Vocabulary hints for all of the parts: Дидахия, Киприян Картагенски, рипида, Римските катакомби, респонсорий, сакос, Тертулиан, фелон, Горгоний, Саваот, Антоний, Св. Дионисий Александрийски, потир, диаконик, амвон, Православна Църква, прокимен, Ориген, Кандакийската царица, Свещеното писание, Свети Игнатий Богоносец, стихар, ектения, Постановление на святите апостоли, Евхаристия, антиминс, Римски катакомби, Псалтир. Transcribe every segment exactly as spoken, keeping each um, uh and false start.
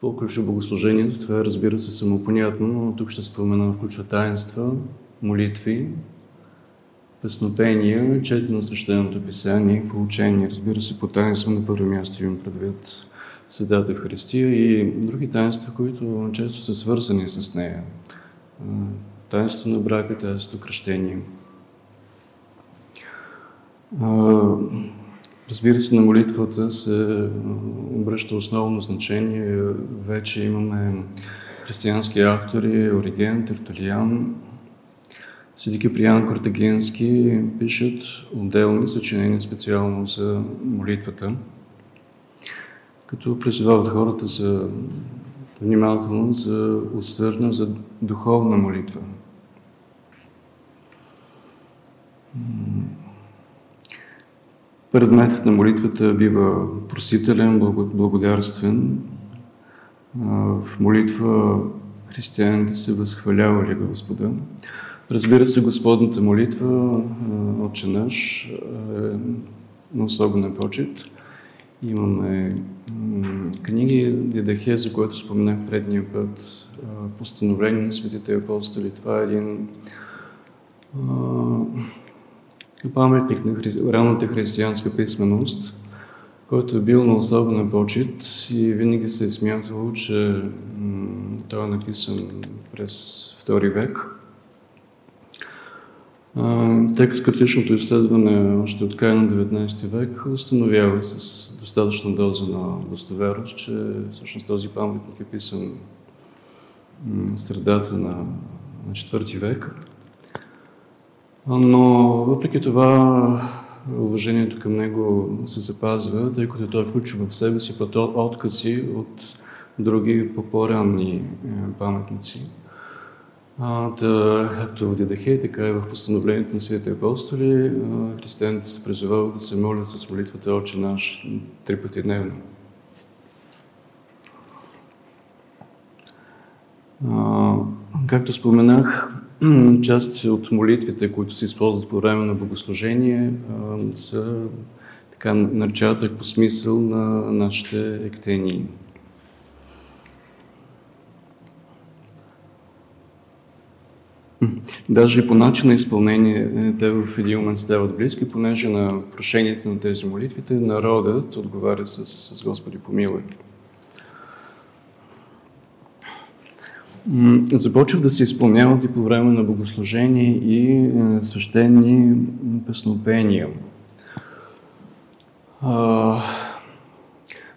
Какво включва богослужението? Това е, разбира се, самопонятно, но тук ще спомена, включва таинства, молитви, песнопения, четене на Свещеното писание и поучение. Разбира се, по таинство на първо място имам предвид Светата Евхаристия и други таинства, които често са свързани с нея. Таинство на брака, таинство кръщение. Разбира се, на молитвата се обръща основно значение. Вече имаме християнски автори, Ориген, Тертулиан, Св. Киприян, Картагенски пишат отделни съчинения специално за молитвата, като призовават хората за внимателно, за усърдна, за духовна молитва. Предметът на молитвата бива просителен, благодарствен. В молитва християните се възхвалявали Господа. Разбира се, Господната молитва, Отче наш, е на особена почет. Имаме книги Дидахия, за което споменах предния път, Постановление на святите апостоли. Това е един паметник на хри... ранната християнска писменост, който е бил на особена почет и винаги се е смятало, че м- той е написан през втори век. Текст критичното изследване още от края на деветнайсети век установява с достатъчна доза на достоверност, че всъщност този паметник е писан м- средата на, на четвърти век. Но въпреки това уважението към него се запазва, тъй като той включва в себе си път откази от други по-ранни паметници. Както в Дидахия, така и в Постановлението на святите апостоли, християните се призовават да се молят с молитвата Отче наш три пъти дневно. А, както споменах, част от молитвите, които се използват по време на богослужение, са така начатък по смисъл на нашите ектении. Даже и по начин на изпълнение те в един момент стават близки, понеже на прошенията на тези молитвите народът отговаря с, с Господи помилуй. Започват да се изпълняват и по време на богослужение и свещени песнопения.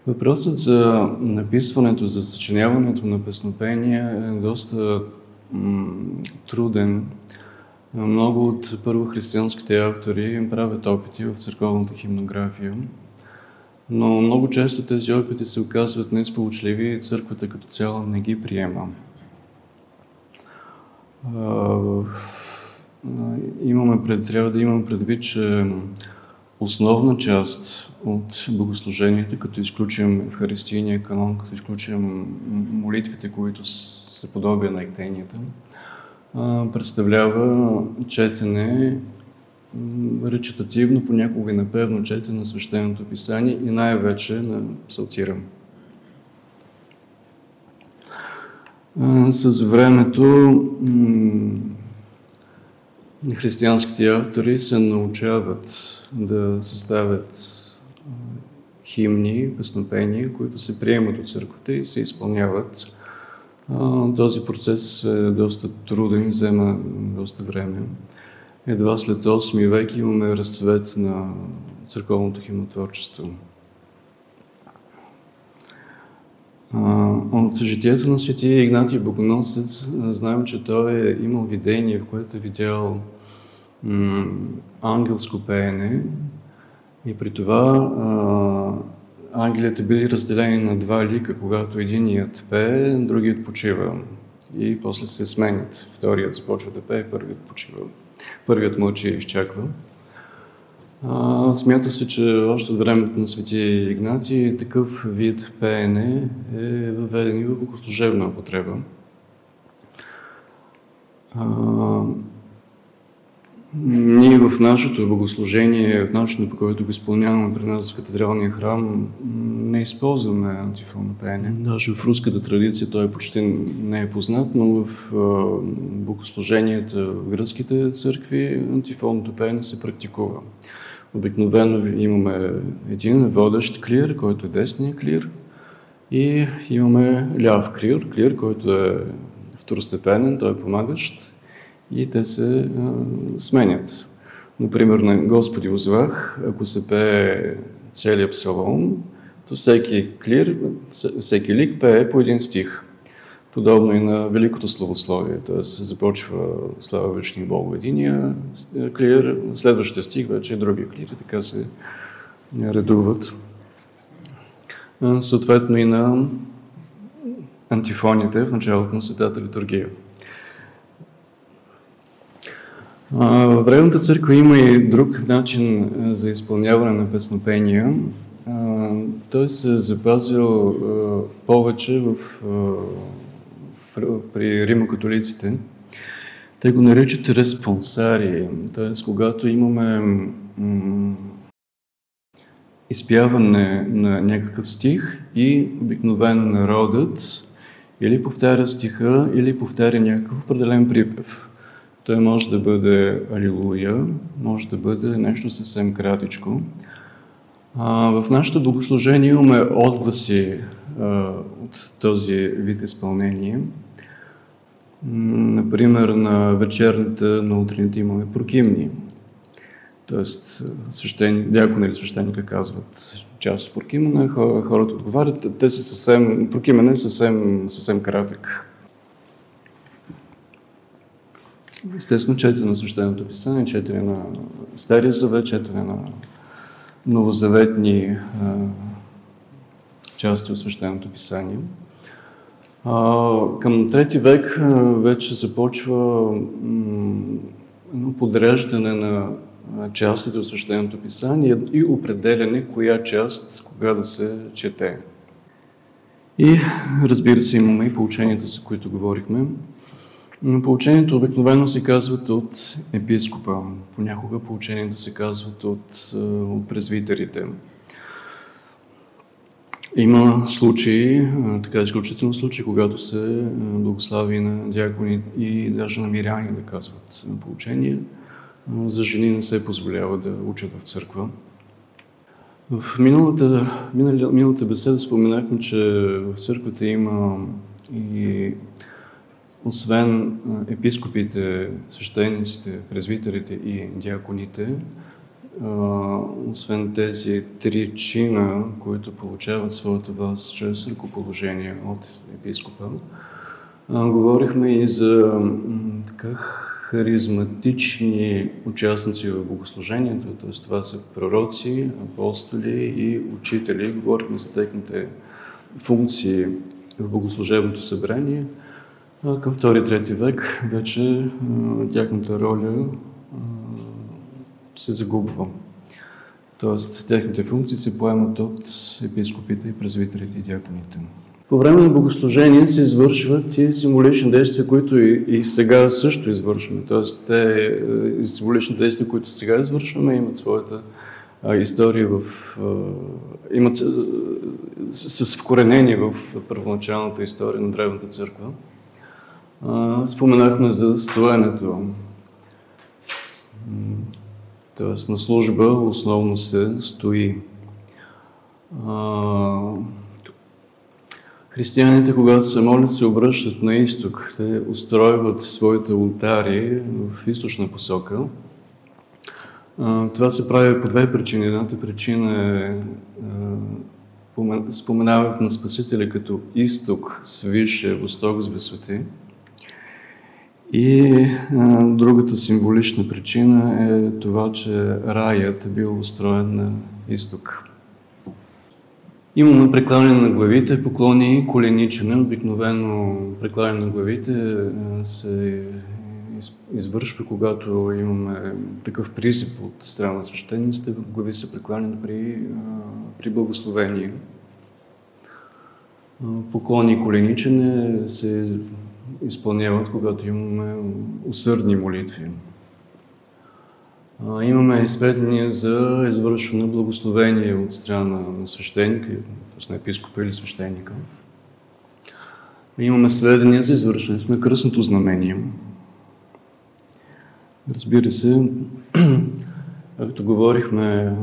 Въпросът за написването, за съчиняването на песнопения е доста труден. Много от първохристиянските автори правят опити в църковната химнография, но много често тези опити се оказват несполучливи и църквата като цяло не ги приема. Uh, имаме пред, трябва да имам предвид, че основна част от богослужението, като изключим евхаристийния канон, като изключим молитвите, които се подобия на ектенията, uh, представлява четене, речитативно, понякога и напевно четене на Свещеното писание и най-вече на псалтира. С времето християнските автори се научават да съставят химни, песнопения, които се приемат от църквата и се изпълняват. Този процес е доста труден, взема доста време. Едва след осми век имаме разцвет на църковното химнотворчество. От житието на Св. Игнатий Богоносец знаем, че той е имал видение, в което е видял м- ангелско пеене и при това а, ангелите били разделени на два лика, когато единият пее, другият почива и после се сменят. Вторият започва да пее, първият почива. Първият мълчи и изчаква. А, смята се, че още от времето на Свети Игнатий такъв вид пеене е въведен и в богослужебна употреба. А, Ние в нашето богослужение, в начинът, по който го изпълняваме при нас в катедралния храм, не използваме антифонно пеене. Даже в руската традиция той почти не е познат, но в богослуженията в гръцките църкви антифонното пеене се практикува. Обикновено имаме един водещ клир, който е десния клир, и имаме ляв клир, клир, който е второстепенен, той е помагащ, и те се а, сменят. Например, на Господи узвах, ако се пее целият псалом, то всеки клир, всеки лик пее по един стих. Подобно и на Великото Славословие, т.е. се започва Слава Вечния Бог единия клир, следващия стих вече е другия клир, и така се редуват. А, съответно и на антифоните в началото на Светата литургия. В Древната църква има и друг начин за изпълняване на песнопения. Той се е запазил повече в, при римокатолиците. Те го наричат респонсари, т.е. когато имаме изпяване на някакъв стих и обикновено народът или повтаря стиха, или повтаря някакъв определен припев. Той може да бъде алилуя, може да бъде нещо съвсем кратичко. А, в нашето богослужение имаме отгласи а, от този вид изпълнение. Например, на вечерните, на утрените имаме прокимни. Тоест, свещен... дякон или свещеника казват част от прокимена, хората отговарят. Те са съвсем... Прокимене е съвсем, съвсем кратък. Естествено, четене на Свещеното писание, четене на Стария завет, четене на новозаветни е, части от Свещеното писание. А, към трети век е, вече започва м- подреждане на частите от Свещеното писание и определяне коя част, кога да се чете. И разбира се, имаме и поученията, за които говорихме. Поучението обикновено се казват от епископа, понякога поученията се казват от, от презвитерите. Има случаи, така изключително случаи, когато се благослави на дякони и даже на миряни да казват поучение. За жени не се позволява да учат в църква. В миналата, минал, миналата беседа споменахме, че в църквата има и освен епископите, свещениците, презвитерите и диаконите, освен тези три чина, които получават своята власт чрез ръкоположение от епископа, говорихме и за така харизматични участници в богослужението, т.е. това са пророци, апостоли и учители. Говорихме за техните функции в богослужебното събрание. Към втори-трети век вече тяхната роля се загубва. Тоест, техните функции се поемат от епископите и презвитерите и диаконите. По време на богослужение се извършват и символични действия, които и, и сега също извършваме. Тоест, те символични действия, които сега извършваме, имат своята а, история в... А, имат а, с, с вкоренение в първоначалната история на Древната църква. Споменахме за стоенето, т.е. на служба основно се стои. Християните, когато се молят, се обръщат на изток. Те устройват своите олтари в източна посока. Това се прави по две причини. Едната причина е споменаването на Спасителя като изток свише, восток с висоти. И а, другата символична причина е това, че раят е бил устроен на изток. Имаме прекланяне на главите, поклони и коленичене. Обикновено прекланяне на главите се извършва, когато имаме такъв призив от страна на свещениците. Глави се прекланят при, при благословение. Поклони и коленичене се изпълняват, когато имаме усърдни молитви. имаме сведения за извършено благословение от страна на свещеника, т.е. на епископа или свещеника. Имаме сведения за извършването на кръстното знамение. Разбира се, като говорихме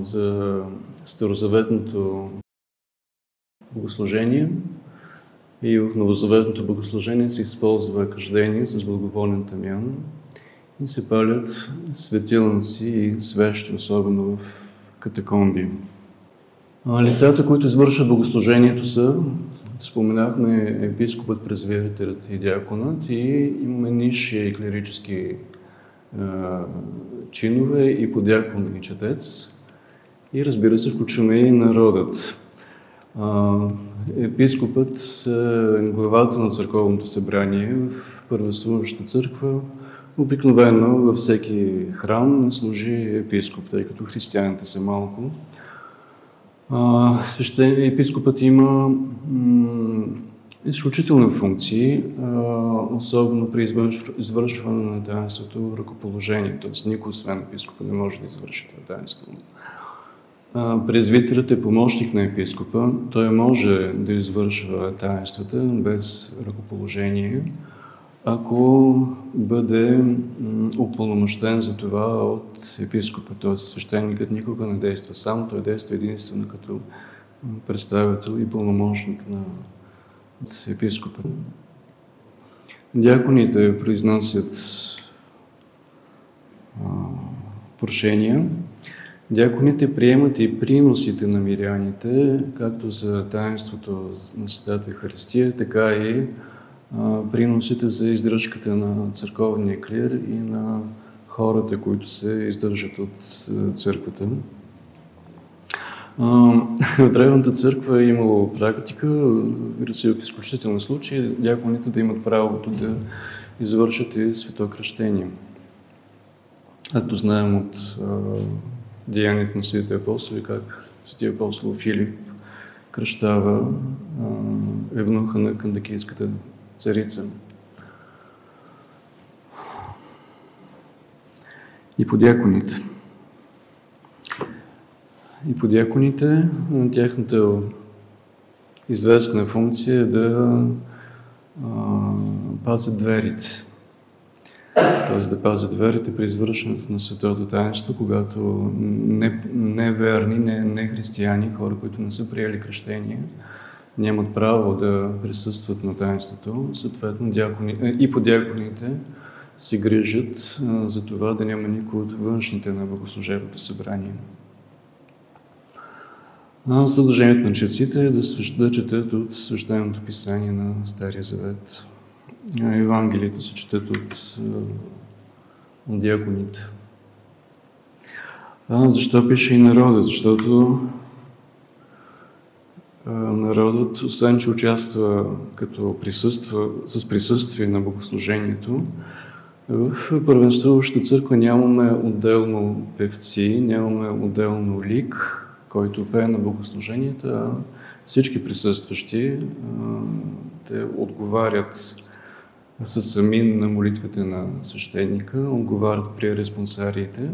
за старозаветното богослужение, и в новозаветното богослужение се използва каждение с благоволен тамян и се палят светилници и свещи, особено в катакомби. Лицата, които извършват богослужението, са, споменахме, епископът, презвитерът и диаконът, и имаме нисши клирически е, чинове и подиакон и четец, и разбира се, включваме и народът. Епископът е главата на църковното събрание в първослужаща църква. Обикновено във всеки храм служи епископ, тъй като християните са малко. Свещен... Епископът има м- изключителни функции, а, особено при извърш... извършване на таинството ръкоположение, т.е. никой освен епископа не може да извърши това таинство. Презвитерът е помощник на епископа, той може да извършва таинствата без ръкоположение, ако бъде упълномощен за това от епископа. Т.е. свещеникът никога не действа сам, той действа единствено като представител и пълномощник на епископа. Диаконите произнасят а, прошения. Диаконите приемат и приносите на миряните, както за таинството на Светата Евхаристия, така и приносите за издръжката на църковния клир и на хората, които се издържат от църквата. В Древната църква е имало практика, в изключителни случаи, диаконите да имат правото да извършат и светокръщение. Както знаем от деянието на Светите апостоли, как Свети апостол Филип кръщава евнуха на Кандакийската царица. И подиаконите. И подиаконите, тяхната известна функция е да а, пазят дверите. Т.е. да пазят дверите при извършването на светото таинство, когато неверни, не нехристияни, не хора, които не са приели кръщение, нямат право да присъстват на таинството. Съответно, диакони, и подиаконите се грижат а, за това да няма никой от външните на богослужебното събрание. А задължението на четците е да, да четат от Свещеното писание на Стария Завет. Евангелиите се четат от, от диаконите. А защо пише и народа? Защото народът, освен че участва като присъства, с присъствие на богослужението, в първенствуваща църква нямаме отделно певци, нямаме отделно лик, който пее на богослужението, а всички присъстващи те отговарят със амин на молитвите на свещеника, отговарят при респонсариите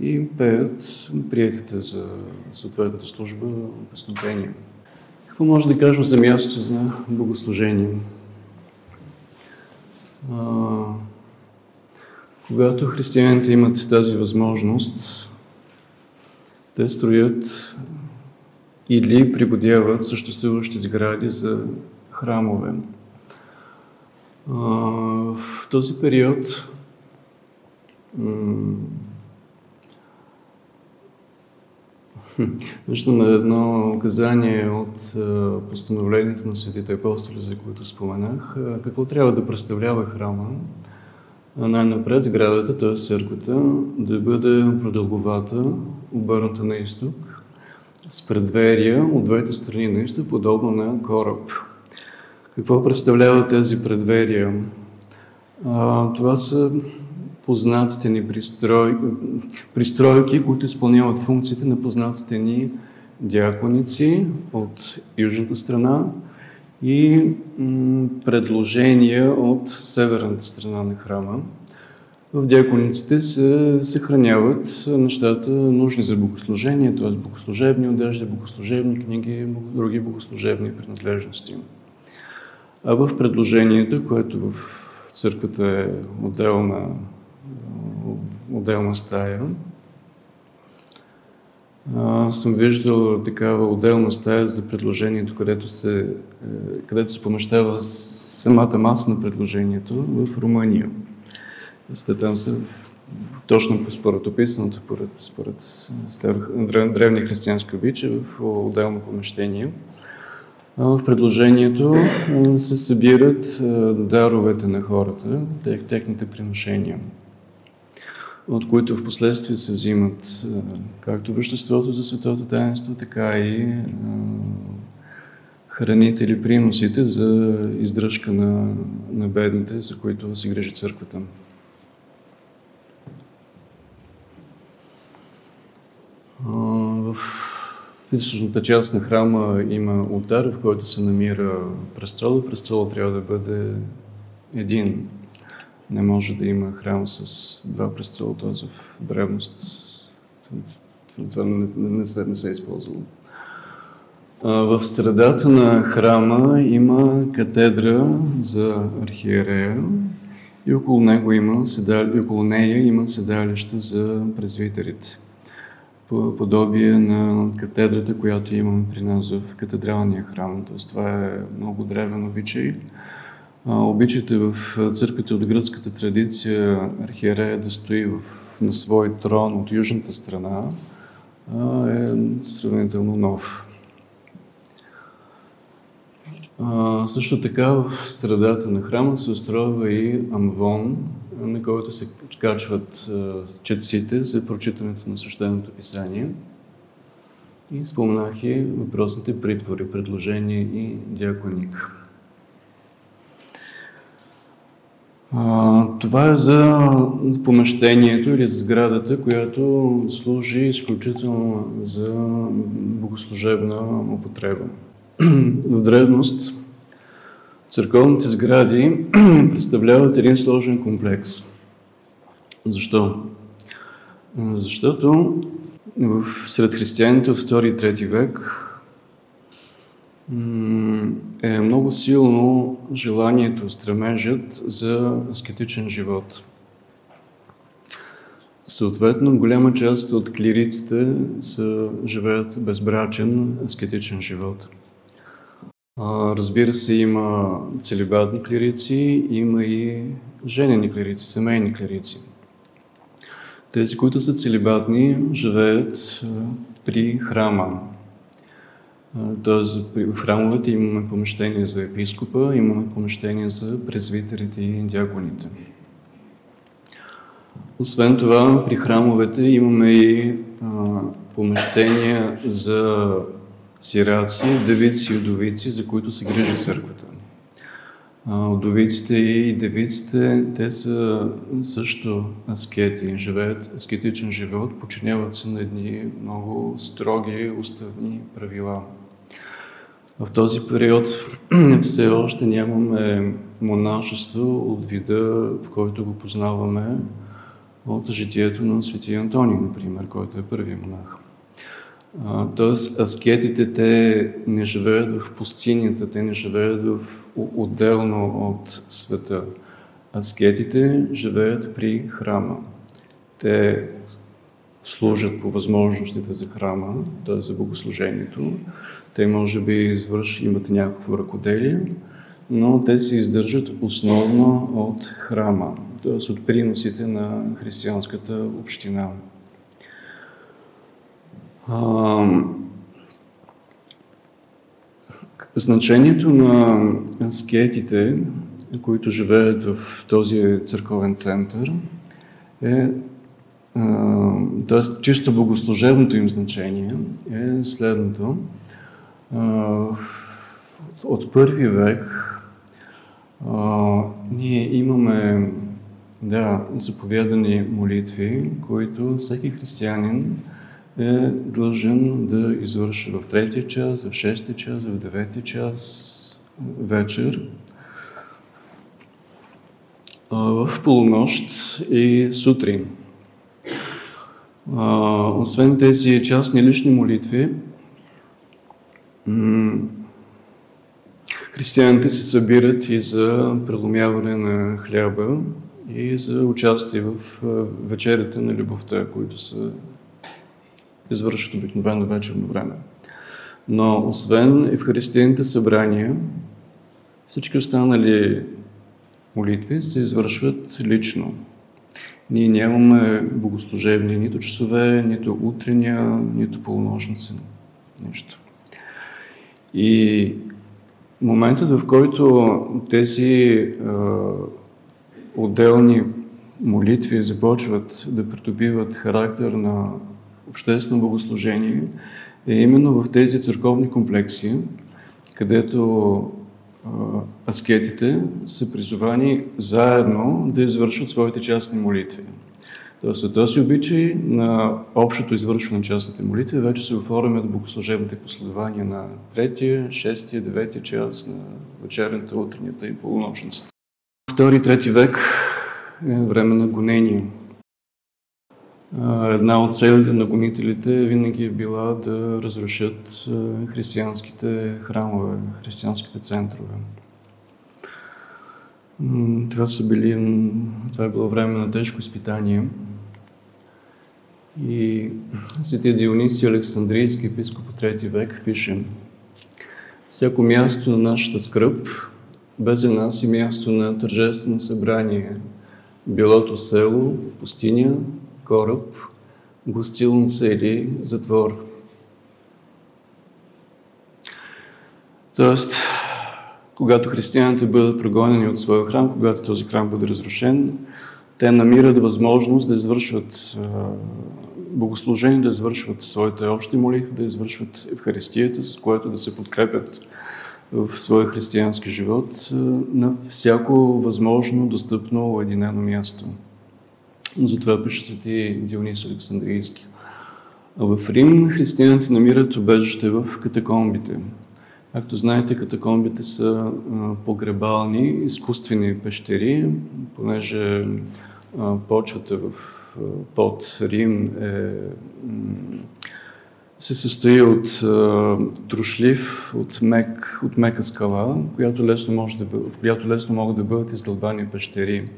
и пеят приетите за съответната служба песнопения. Какво може да кажем за мястото за богослужение? А, когато християните имат тази възможност, те строят или пригодяват съществуващи сгради за храмове. А, в този период м- виждаме едно указание от Постановлението на Светите апостоли, за които споменах. Какво трябва да представлява храма? Най-напред сградата, т.е. църквата, да бъде продълговата, обърната на изток, с предверия от двете страни на изток, подобно на кораб. Какво представляват тези предверия? А, това са познатите ни пристрой... пристройки, които изпълняват функциите на познатите ни диаконици от южната страна и м- предложения от северната страна на храма. в диакониците се съхраняват нещата, нужни за богослужение, т.е. богослужебни одежди, богослужебни книги, други богослужебни принадлежности. А в предложението, което в църквата е отделна, отделна стая, аз съм виждал такава отделна стая за предложението, където се, където се помещава самата маса на предложението в Румъния. Там са точно според описаното, според, според древния християнски обичай в отделно помещение. В предложението се събират даровете на хората, техните приношения, от които в последствие се взимат както веществото за светото таинство, така и храните или приносите за издръжка на, на бедните, за които се грижи църквата. В източната част на храма има олтар, в който се намира престола. Престолът трябва да бъде един. Не може да има храм с два престола, т.е. в древност това не, не, не се е използвало. В средата на храма има катедра за архиерея и около, него има седали, около нея има седалище за презвитерите. По подобие на катедрата, която имаме при нас в катедралния храм. Тоест, това е много древен обичай. Обичайте в църквите от гръцката традиция архиерея да стои в, на свой трон от южната страна е сравнително нов. А, също така в средата на храма се устройва и амвон, на който се качват четците за прочитането на Свещеното писание и споменах и въпросните притвори, предложение и диаконик. А, това е за помещението или сградата, която служи изключително за богослужебна употреба. В древност църковните сгради представляват един сложен комплекс. Защо? Защото в сред християните от втори и трети век е много силно желанието, стремежът за аскетичен живот. Съответно, голяма част от клириците са, живеят безбрачен аскетичен живот. Разбира се, има целибатни клирици, има и женени клирици, семейни клирици. Тези, които са целибатни, живеят при храма. Тоест, в храмовете имаме помещение за епископа, имаме помещение за презвитерите и диаконите. Освен това, при храмовете имаме и помещения за сираци, девици и удовици, за които се грижи църквата. Удовиците и девиците, те са също аскети, живеят аскетичен живот, подчиняват се на едни много строги уставни правила. В този период все още нямаме монашество от вида, в който го познаваме от житието на Свети Антоний, например, който е първият монах. Т.е. аскетите, те не живеят в пустинята, те не живеят в, отделно от света. Аскетите живеят при храма. Те служат по възможностите за храма, т.е. за богослужението. Те може би извърш, имат някакво ръкоделие, но те се издържат основно от храма, т.е. от приносите на християнската община. А, значението на аскетите, които живеят в този църковен център, е, т.е. чисто богослужебното им значение е следното. А, от първи век а, ние имаме да, заповядани молитви, които всеки християнин е длъжен да извърши в третия час, в шестия час, в деветия час вечер. В в полунощ и сутрин. Освен тези частни лични молитви, християните се събират и за преломяване на хляба и за участие в вечерята на любовта, които се извършват обикновено вечерно време. Но освен евхаристийните събрания, всички останали молитви се извършват лично. Ние нямаме богослужебни нито часове, нито утреня, нито полунощници. Нищо. И моментът, в който тези е, отделни молитви започват да придобиват характер на обществено богослужение, е именно в тези църковни комплекси, където аскетите са призовани заедно да извършват своите частни молитви. Тоест от този обичай на общото извършване на частните молитви вече се оформят богослужебните последования на третия, шестия, деветия час, на вечерната, утренята и полунощната. Втори, трети век е време на гонение. Една от целите на гонителите винаги е била да разрушат християнските храмове, християнските центрове. Това, са били, това е било време на тежко изпитание. И Св. Дионисий Александрийски, епископ от трети век, пише: всяко място на нашата скръб, без нас и място на тържествено събрание, билото село, пустиня, кораб, гостилница или затвор. Тоест, когато християните бъдат прогонени от своя храм, когато този храм бъде разрушен, те намират възможност да извършват богослужение, да извършват своите общи молитви, да извършват Евхаристията, с което да се подкрепят в своя християнски живот на всяко възможно достъпно уединено място. Затова пише Свети Дионисий Александрийски. А в Рим християните намират убежище в катакомбите. Както знаете, катакомбите са погребални, изкуствени пещери, понеже почвата в под Рим е, се състои от трошлив, от, мек, от мека скала, която лесно може да, в която лесно могат да бъдат издълбани пещери.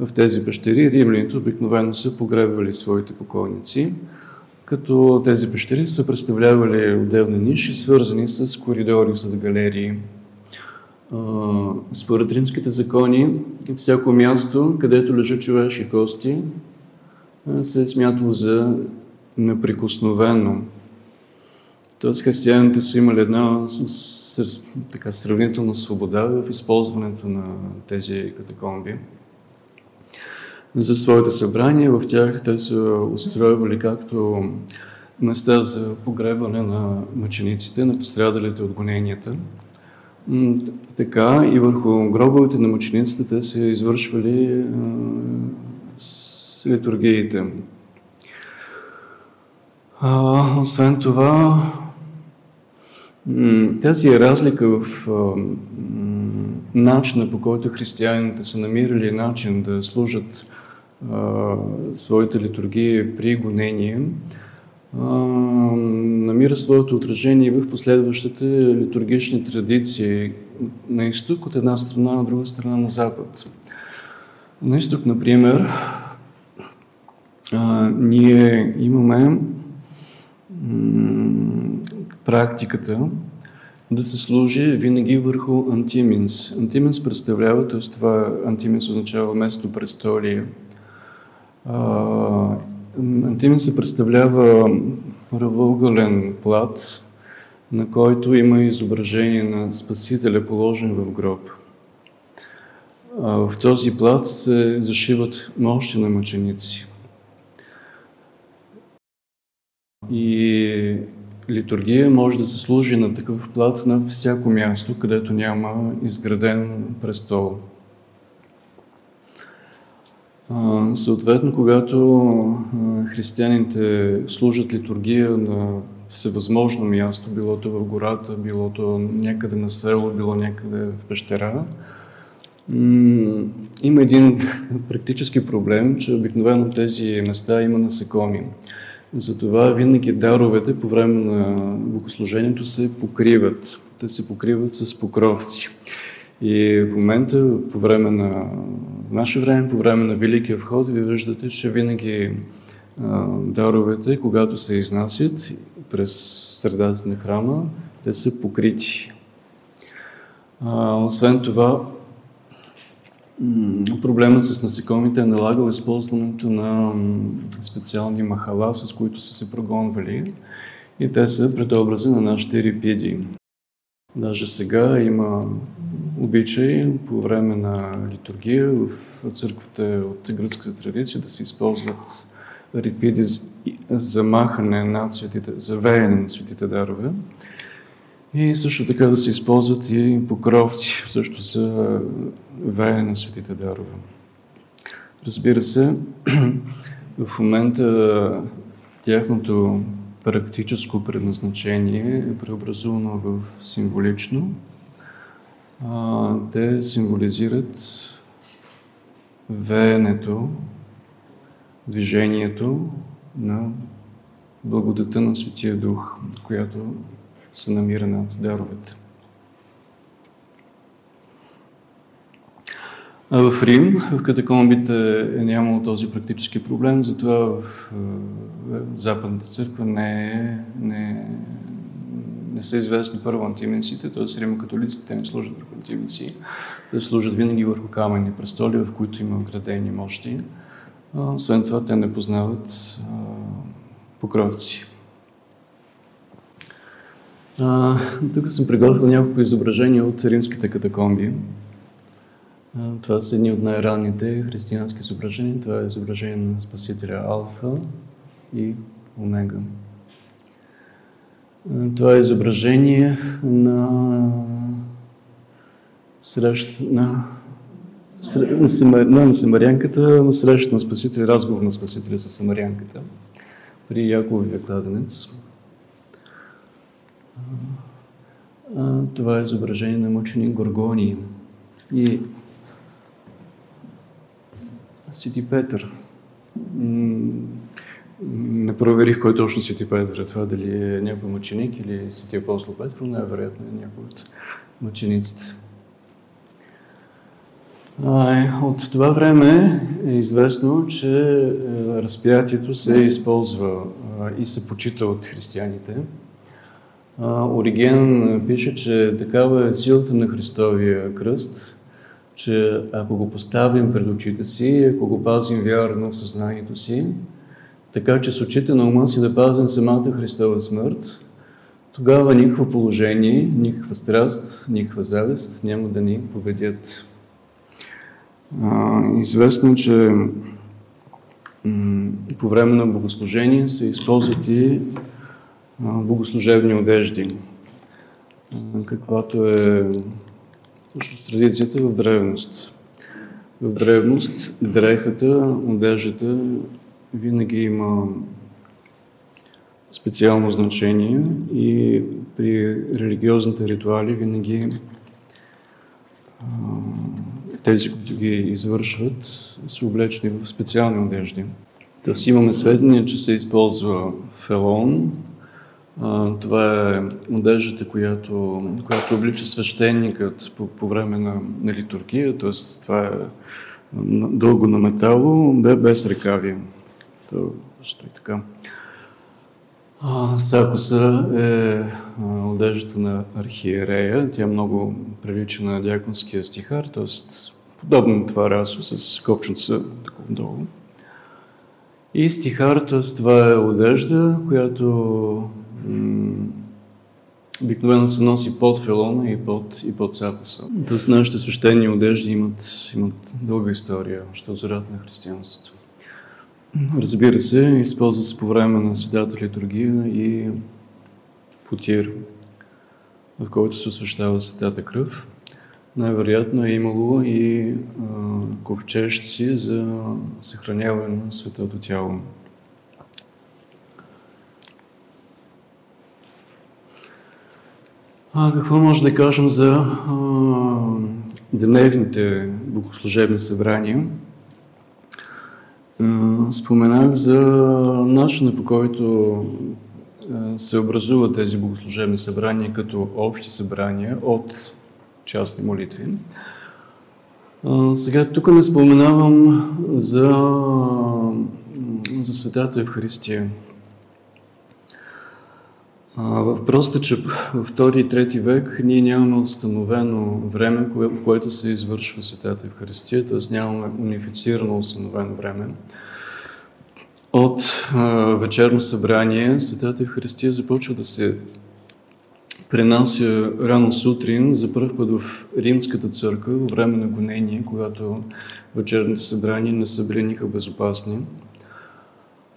В тези пещери римляните обикновено са погребвали своите покойници, като тези пещери са представлявали отделни ниши, свързани с коридори, с галерии. Според римските закони, всяко място, където лежат човешки кости, се е смятало за неприкосновено. Тоест християните са имали една така сравнителна свобода в използването на тези катакомби за своите събрания. В тях те са устроивали както места за погребване на мъчениците, на пострадалите от гоненията, така и върху гробовете на мъчениците те са извършвали с литургиите. А, освен това, тази разлика в начина, по който християните са намирали начин да служат а, своите литургии при гонение, а, намира своето отражение в последващите литургични традиции на изток от една страна, на друга страна на запад. На изток, например, а, ние имаме м- практиката да се служи винаги върху антиминс. Антиминс представлява, т.е. това антиминс означава место престолие. Антиминс се представлява правоъгълен плат, на който има изображение на Спасителя, положен в гроб. А, в този плат се зашиват мощи на мъченици. И литургия може да се служи на такъв плат на всяко място, където няма изграден престол. А, съответно, когато християните служат литургия на всевъзможно място, било то в гората, било то някъде на село, било някъде в пещера, М- има един практически проблем, че обикновено тези места има насекоми. Затова винаги даровете по време на богослужението се покриват. Те се покриват с покровци. И в момента, по време на наше време, по време на Великия вход, ви виждате, че винаги а, даровете, когато се изнасят през средата на храма, те са покрити. А, освен това, проблемът с насекомите е налагал използването на специални махала, с които са се прогонвали, и те са предобрази на нашите репиди. Даже сега има обичай по време на литургия в църквата от гръцката традиция да се използват репиди за махане на цветите, за веене на цветите дарове. И също така да се използват и покровци, също са веене на светите дарове. Разбира се, в момента тяхното практическо предназначение е преобразувано в символично. А, те символизират веенето, движението на благодата на Светия Дух, която се намира над даровете. А в Рим, в катакомбите е нямало този практически проблем, затова в, в, в Западната църква не, не, не са известни първо антиминсите, т.е. римокатолиците, те не служат върху антиминси, те служат винаги върху каменни престоли, в които има вградени мощи. А, освен това, те не познават а, покровци. А, тук съм приготвил няколко изображения от римските катакомби. А, това са едни от най-ранните християнски изображения. Това е изображение на Спасителя Алфа и Омега. А, това е изображение на срещ... на... на, Самар... на Самарянката, на среща на Спасителя, разговор на Спасителя с Самарянката при Яковия кладенец. А, това е изображение на мъченик Горгоний и Свети Петър. М- не проверих кой точно Свети Петър е това, дали е някой мъченик или Свети апостол Петро, най-вероятно е някой от мъчениците. А, от това време е известно, че е, разпятието се използва а, и се почита от християните. Ориген пише, че такава е силата на Христовия кръст, че ако го поставим пред очите си, ако го пазим вярно в съзнанието си, така че с очите на ума си да пазим самата Христова смърт, тогава никакво положение, никаква страст, никаква завист няма да ни победят. Известно, че по време на богослужение се използват и богослужебни одежди, каквато е също традицията в древност. В древност дрехата, одеждата винаги има специално значение и при религиозните ритуали винаги тези, които ги извършват, са облечени в специални одежди. Тоест имаме сведения, че се използва фелон. Това е одеждата, която, която облича свещеникът по, по време на, на литургия, т.е. това е дълго на метало, без ръкави. То стои така. Сакоса е одеждата на архиерея, тя много прилича на дяконския стихар, т.е. подобно на това расо с копченца такова долу. И стихар, т.е. това е одежда, която обикновено се носи под фелона и под, и под сакоса. Тоест нашите свещени одежди имат, имат дълга история, още от зарад на християнството. Разбира се, използва се по време на Светата литургия и потир, в който се освещава Светата кръв. Най-вероятно е имало и а, ковчежци за съхраняване на Светото тяло. А какво може да кажем за а, дневните богослужебни събрания споменах за начина, по който се образуват тези богослужебни събрания като общи събрания от частни молитви. Сега тук не споменавам за, за Светата Евхаристия. В просто, че във втори и трети век ние нямаме установено време, в което се извършва Светата Евхаристия, т.е. нямаме унифицирано установено време. От вечерно събрание Светата Евхаристия започва да се пренася рано сутрин, за първ път в Римската църква, във време на гонение, когато вечерните събрания не са били никак безопасни.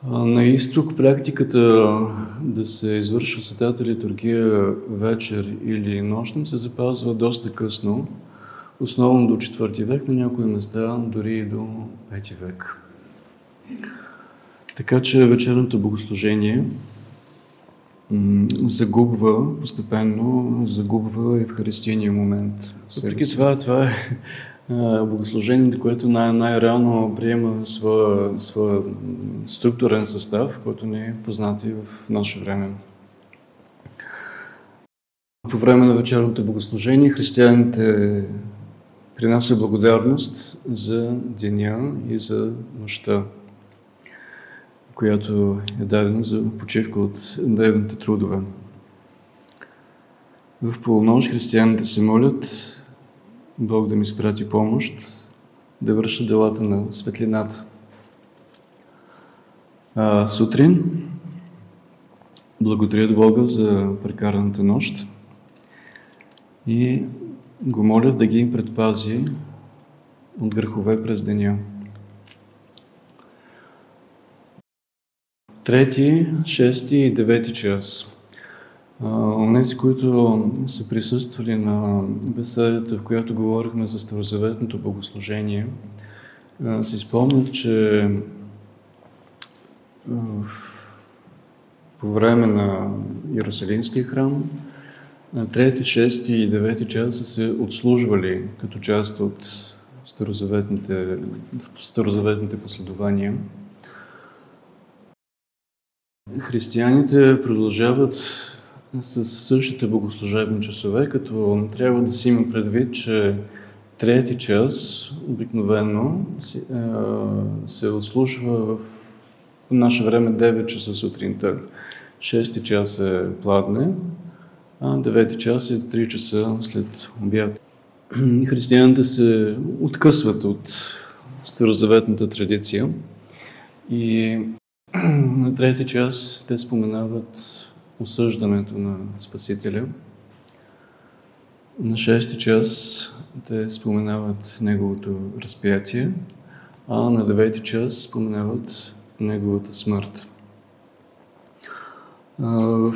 На изток практиката да се извършва Светата литургия вечер или нощно се запазва доста късно, основно до четвърти век, на някои места дори и до пети век. Така че вечерното богослужение загубва, постепенно загубва евхаристийния момент. Въпреки това, това е богослужението, което най- най-рано приема своя, своя структурен състав, който не е познат и в наше време. По време на вечерното богослужение християните принасят благодарност за деня и за нощта, която е дадена за почивка от дневните трудове. В полунощ християните се молят Бог да ми спрати помощ, да върша делата на светлината. А, сутрин благодарят Бога за прекараната нощ и го молят да ги предпази от грехове през деня. Трети, шести и девети час. Онези, които са присъствали на беседата, в която говорихме за старозаветното богослужение, си спомнят, че по време на Йерусалимския храм трети, шести и девети час са се отслужвали като част от старозаветните, старозаветните последования. Християните продължават с същите богослужебни часове, като трябва да си има предвид, че трети час обикновено се отслужва в наше време девет часа сутринта. шести час е пладне, а девети час е три часа след обяд. Християните се откъсват от старозаветната традиция и на трети час те споменават осъждането на Спасителя. На шести час те споменават неговото разпятие, а на девети час споменават неговата смърт. В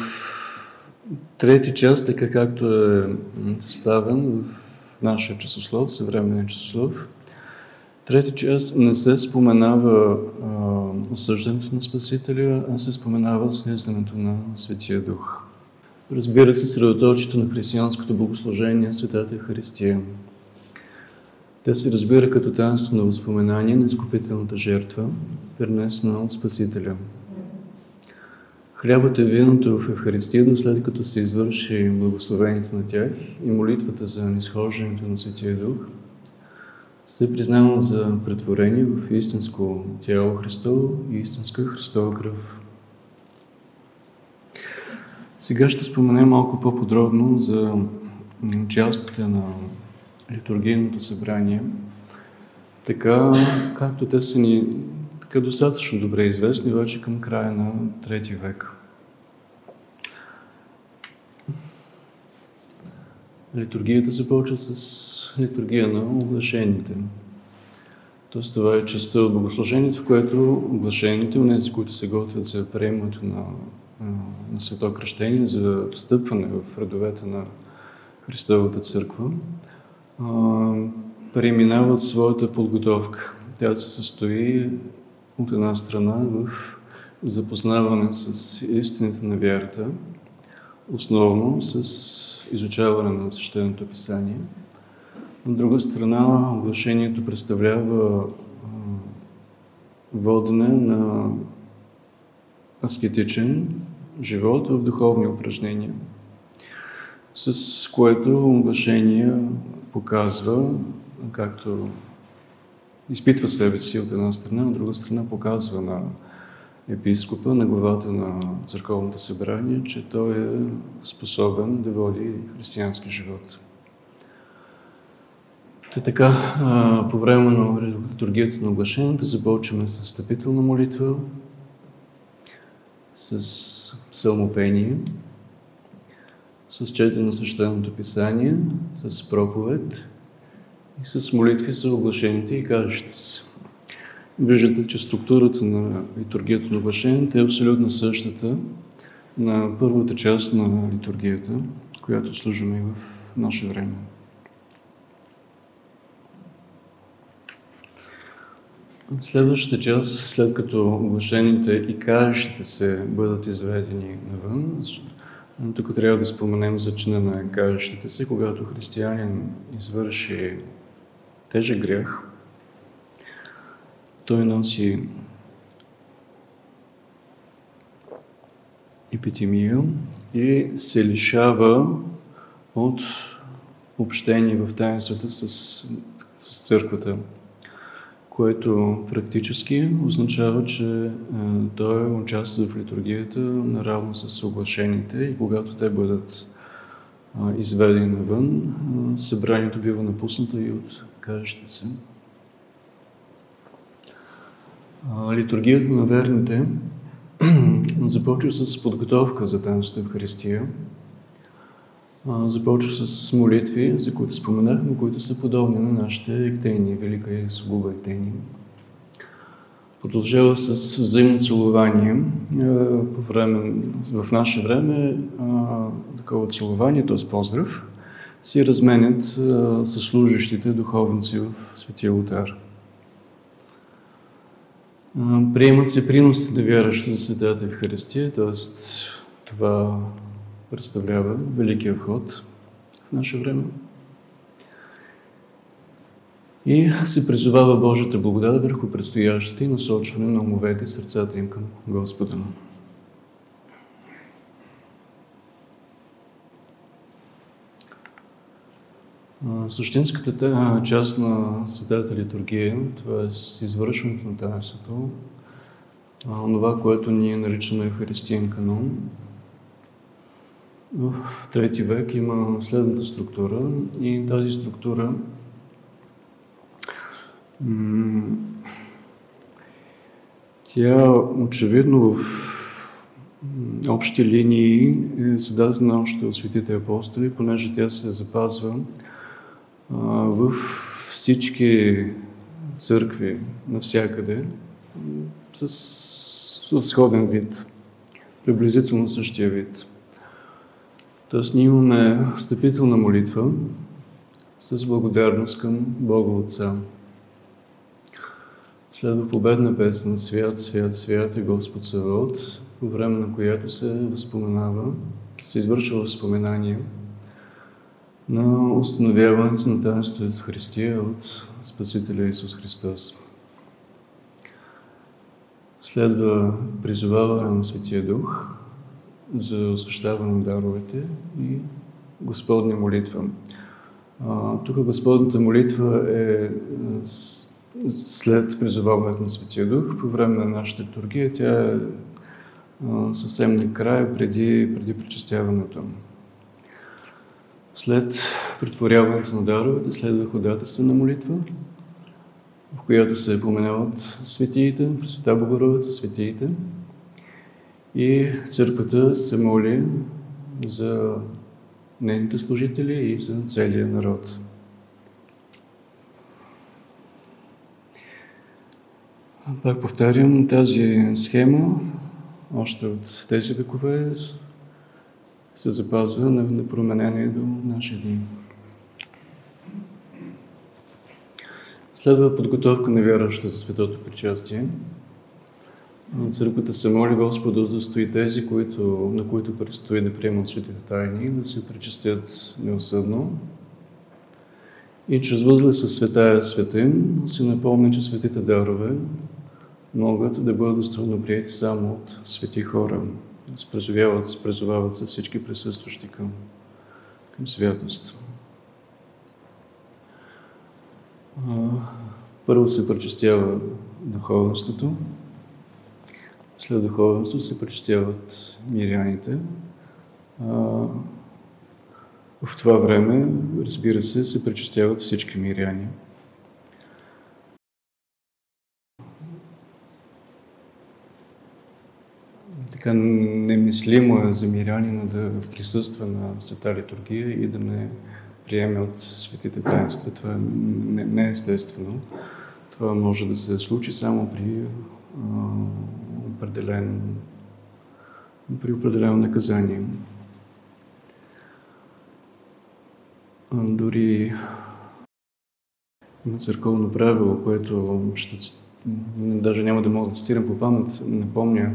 трети час, така както е съставен в нашия часослов, съвременния часослов, трети час не се споменава а, осъждането на Спасителя, а се споменава слизането на Светия Дух. Разбира се, средоточието на християнското богослужение е Светата Евхаристия. Тя се разбира като тайнствено възпоменание на изкупителната жертва, пренесена от Спасителя. Хлябът и виното в Евхаристия, след като се извърши благословението на тях и молитвата за низхождането на Светия Дух, се признава за претворение в истинско тяло Христово и истинска Христова кръв. Сега ще споменем малко по-подробно за частите на литургийното събрание, така както те са ни така достатъчно добре известни вече към края на трети век. Литургията започва с литургия на оглашените. Тоест това е частта от богослужението, в което оглашените, онези, които се готвят за приемането на, на свето кръщение, за встъпване в редовете на Христовата църква, преминават своята подготовка. Тя се състои от една страна в запознаване с истините на вярата, основно с изучаване на Свещеното писание, От друга страна, оглашението представлява водене на аскетичен живот в духовни упражнения, с което оглашение показва, както изпитва себе си от една страна, от друга страна показва на епископа, на главата на църковното събрание, че той е способен да води християнски живот. И така, по време на литургията на оглашението започваме с встъпителна молитва, с псалмопение, с четене на Свещеното писание, с проповед и с молитви за оглашените и кажещите се. Виждате, че структурата на литургията на оглашението е абсолютно същата на първата част на литургията, която служим и в наше време. Следващата част, след като оглашените и кажещите се бъдат изведени навън, тук трябва да споменем за чина на кажещите се. Когато християнин извърши тежък грях, той носи епитимия и се лишава от общение в таинствата с, с църквата, което практически означава, че той участва в литургията наравно с оглашените и когато те бъдат изведени навън, събранието бива напуснато и от кажещите се. Литургията на верните започва с подготовка за таинството Евхаристия. Започва с молитви, за които споменахме, които са подобни на нашите ектени, велика и сугуба ектени. Продължава с взаимно целувание. По време, в наше време такова целувание, т.е. поздрав, си разменят със служащите духовници в Светия Лутар. Приемат се приносите на вярващите за Светата Евхаристия, т.е. това представлява великия вход в наше време. И се призовава Божията благодат върху предстоящите и насочване на умовете и сърцата им към Господа. Същинската част на Светата литургия, т.е. извършването на таинството, това, което ние наричаме Евхаристиен канон, в трети век има следната структура и тази структура тя очевидно в общи линии е създадена още от светите апостоли, понеже тя се запазва в всички църкви навсякъде с сходен вид, приблизително същия вид. Тоест ние имаме встъпителна молитва с благодарност към Бога Отца. Следва победна песен «Свят, свят, свят е Господ Саваот», по време на която се възпоменава, се извършва възпоменание на установяването на таинството от Христия от Спасителя Исус Христос. Следва призоваване на Светия Дух за освещаване на даровете и Господня молитва. А, тук Господната молитва е след призоваването на Светия Дух. По време на нашата литургия тя е а, съвсем накрая, преди, преди причестяването. След претворяването на даровете следва ходатайствена молитва, в която се поменяват светиите, Пресвета Богородица, светиите. И църквата се моли за нейните служители и за целия народ. Пак повтарям, тази схема, още от тези векове, се запазва непроменена до наши дни. Следва подготовка на вярващите за светото причастие. Църквата се моли Господа да стои тези, които, на които предстои да приемат светите тайни, да се причастят неусъдно и чрез възли със светая светим си напомня, че светите дарове могат да бъдат достойно приети само от свети хора. Спреживяват, спреживават се всички присъстващи към, към святост. Първо се пречистява духовенството, след духовенството се пречистяват миряните. В това време, разбира се, се пречистяват всички миряни. Така немислимо е за мирянина да присъства на света литургия и да не приеме от светите таинства. Това не, не е естествено. Това може да се случи само при а, определен, при определено наказание. Дори на църковно правило, което ще, даже няма да мога да цитирам по памет, не помня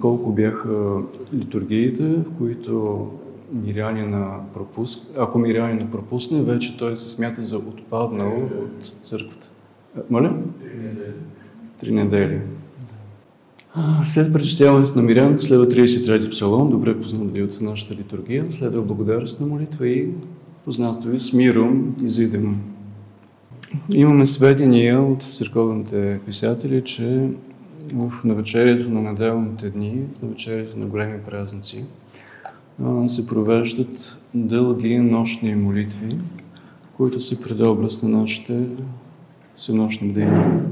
колко бяха литургиите, в които мирянина пропуск... ако мирянина пропусне, вече той се смята за отпаднал от църквата. Моля? Три недели. Три недели. След пречистяването на миряните следва тридесет и трети псалом, добре познат ви от нашата литургия, следва благодарност на молитва и познато ви с миром изидем. Имаме сведения от църковните писатели, че в навечерието на неделните дни, в навечерието на големи празници, се провеждат дълги нощни молитви, които са предобраз на нашите всенощни бдения.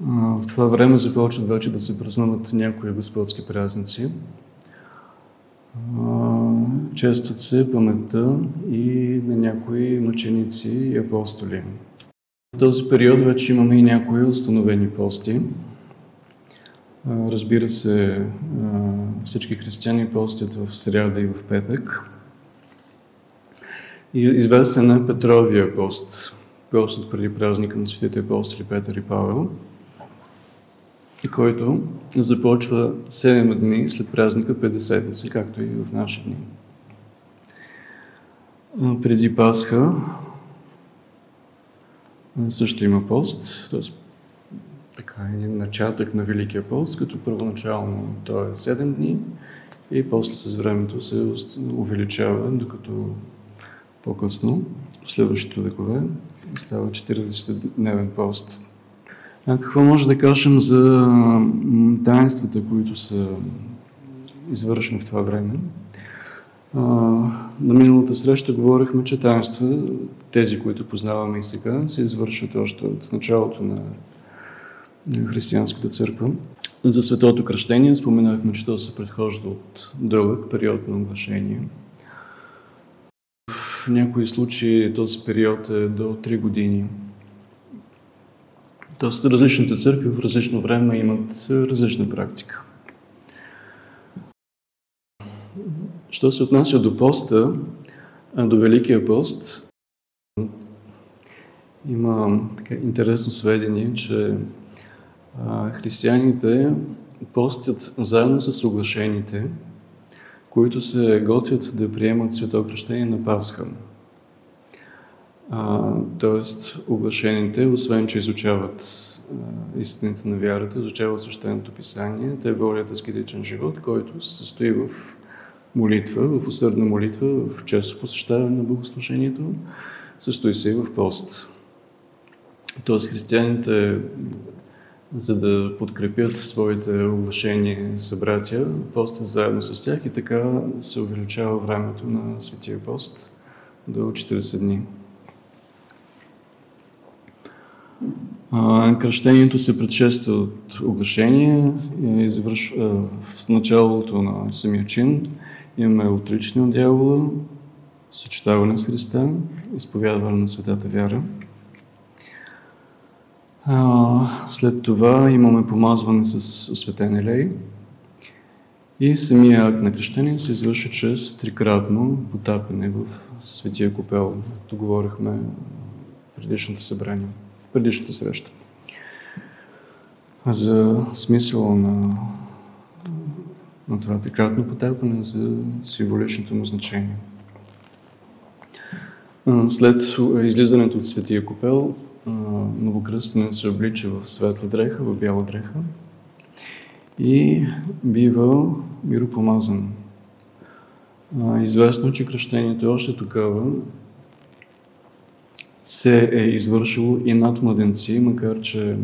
В това време започват вече да се празнуват някои господски празници. Честват се паметта и на някои мъченици и апостоли. В този период вече имаме и някои установени пости. Разбира се, всички християни постят в сряда и в петък. Известен е Петровия пост, постът преди празника на светите апостоли Петър и Павел, който започва седем дни след празника Петдесетница, както и в наши дни. Преди Пасха също има пост, т.е. така е начатък на Великия пост, като първоначално той е седем дни и после с времето се увеличава, докато по-късно, в следващите векове, става четиридесетдневен пост. А какво може да кажем за таинствата, които са извършени в това време? А, на миналата среща говорихме, че таинства, тези, които познаваме и сега, се извършват още от началото на християнската църква. За светото кръщение споменахме, че то се предхожда от дълъг период на оглашение. В някои случаи този период е до три години. Тоест различните църкви в различно време имат различна практика. Що се отнася до поста, до Великия пост, има така интересно сведение, че а, християните постят заедно с оглашените, които се готвят да приемат свето кръщение на Пасха. А, тоест, оглашените, освен че изучават а, истината на вярата, изучават Свещеното писание, те водят аскетичен живот, който се състои в молитва, в усърдна молитва, в често посещаване на богослужението, състои се и в пост. Тоест, християните, за да подкрепят своите оглашени събратия, постят заедно с тях и така се увеличава времето на Светия пост до четиридесет дни. Кръщението се предшества от оглашение. Извършва в началото на самия чин. Имаме отричане от дявола, съчетаване с Христа, изповядване на светата вяра. След това имаме помазване с осветен елей. И самия акт на кръщение се извърши чрез трикратно потапяне в светия купел, както говорихме в предишното събрание. Предишната среща. За смисъла на, на това трикратно потапяне, за символичното му значение. След излизането от Светия купел, новокръстен се облича в светла дреха, в бяла дреха и бива миропомазан. Известно, че кръщението още тогава се е извършило и над младенци, макар че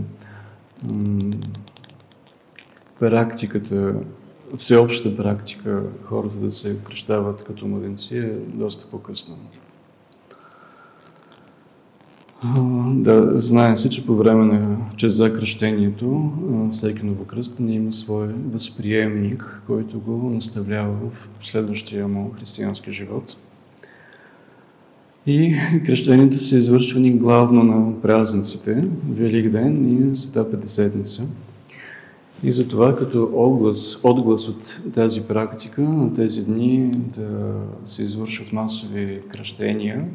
м- практиката, всеобщата практика хората да се кръщават като младенци е доста по-късно. Да, знае се, че по време на чест за кръщението всеки новокръстен има свой възприемник, който го наставлява в следващия му християнски живот. И кръщението са извършвани главно на празниците, Велик ден и Света Петдесетница. И затова като отглас, отглас от тази практика на тези дни да се извършват масови кръщения,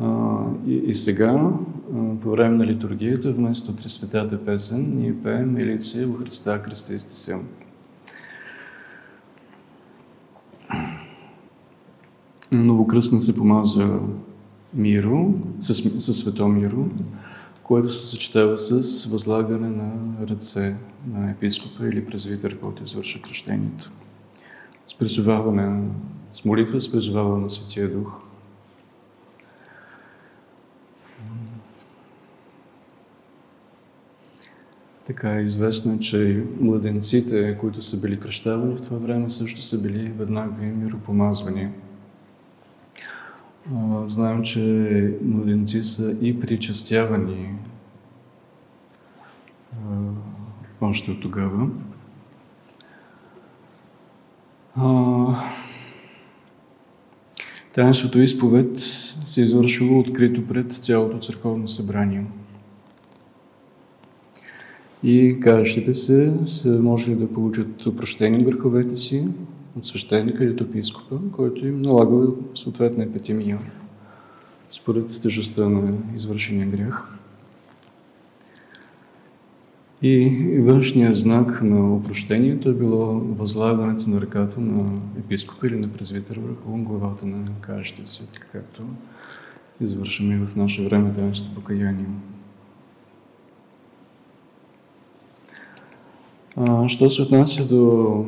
Uh, и, и сега, uh, по време на литургията, вместо Три светата песен, ние пеем Елиция в Христа, Христе Спасител. Новокръстна се помазва миро, със, със свето миро, което се съчетава с възлагане на ръце на епископа или презвитър, който извършва кръщението. С призоваване, с молитва, с призоваване на Светия Дух. Така е известно, че младенците, които са били кръщавани в това време, също са били веднага миропомазвани. Знаем, че младенци са и причастявани още от тогава. Таинството изповед се извършило открито пред цялото църковно събрание. И каещите се са можели да получат опрощение от греховете си от свещеника или от епископа, който им налага съответна епитемия според тежестта на извършения грех. И външният знак на опрощението е било възлагането на ръката на епископа или на презвитъра върху главата на каещите се, така както извършваме в наше време таинството покаяние. Що се отнася до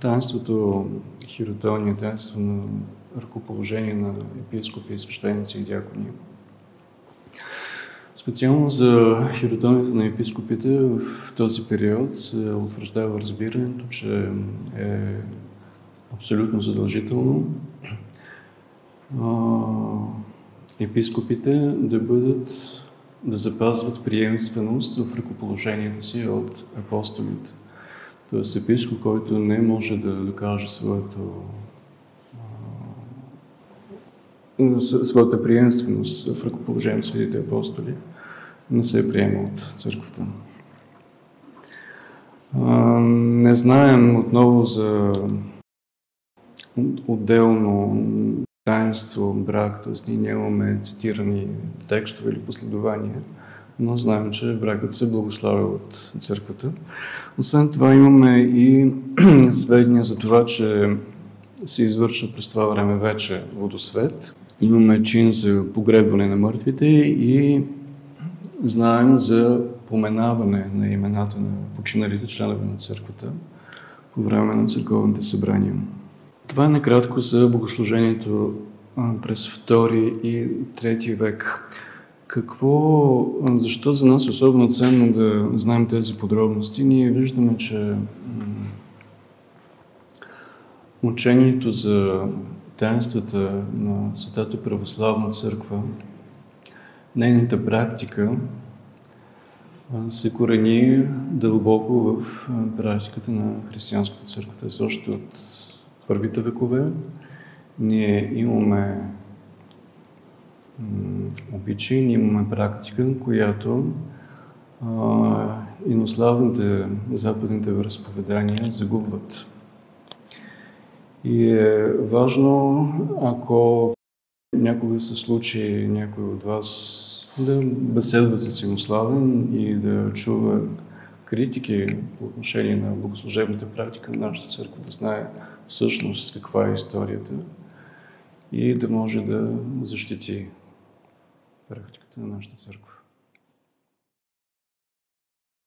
таинството хиротония, таинството на ръкоположение на епископи, свещеници и дякони, специално за хиротонията на епископите в този период се утвърждава разбирането, че е абсолютно задължително епископите да бъдат да запазват приемственост в ръкоположението си от апостолите. Тоест епископ, който не може да докаже своето, своята приемственост в ръкоположението си от апостоли, не се приема от църквата. Не знаем отново за отделно таинство, брак, т.е. ние нямаме цитирани текстове или последования, но знаем, че бракът се благославя от църквата. Освен това имаме и сведения за това, че се извършва през това време вече водосвет. Имаме чин за погребване на мъртвите и знаем за поменаване на имената на починалите членове на църквата по време на църковните събрания. Това е накратко за богослужението през втори и трети век. Какво, защо за нас е особено ценно да знаем тези подробности? Ние виждаме, че учението за таинствата на Светата Православна Църква, нейната практика се корени дълбоко в практиката на християнската църква. Т.е. още от първите векове ние имаме обичаи, ние имаме практика, която а, инославните западните вероизповедания загубват. И е важно, ако някога се случи някой от вас да беседва с инославен и да чува критики по отношение на богослужебната практика на нашата църква, да знае всъщност каква е историята и да може да защити практиката на нашата църква.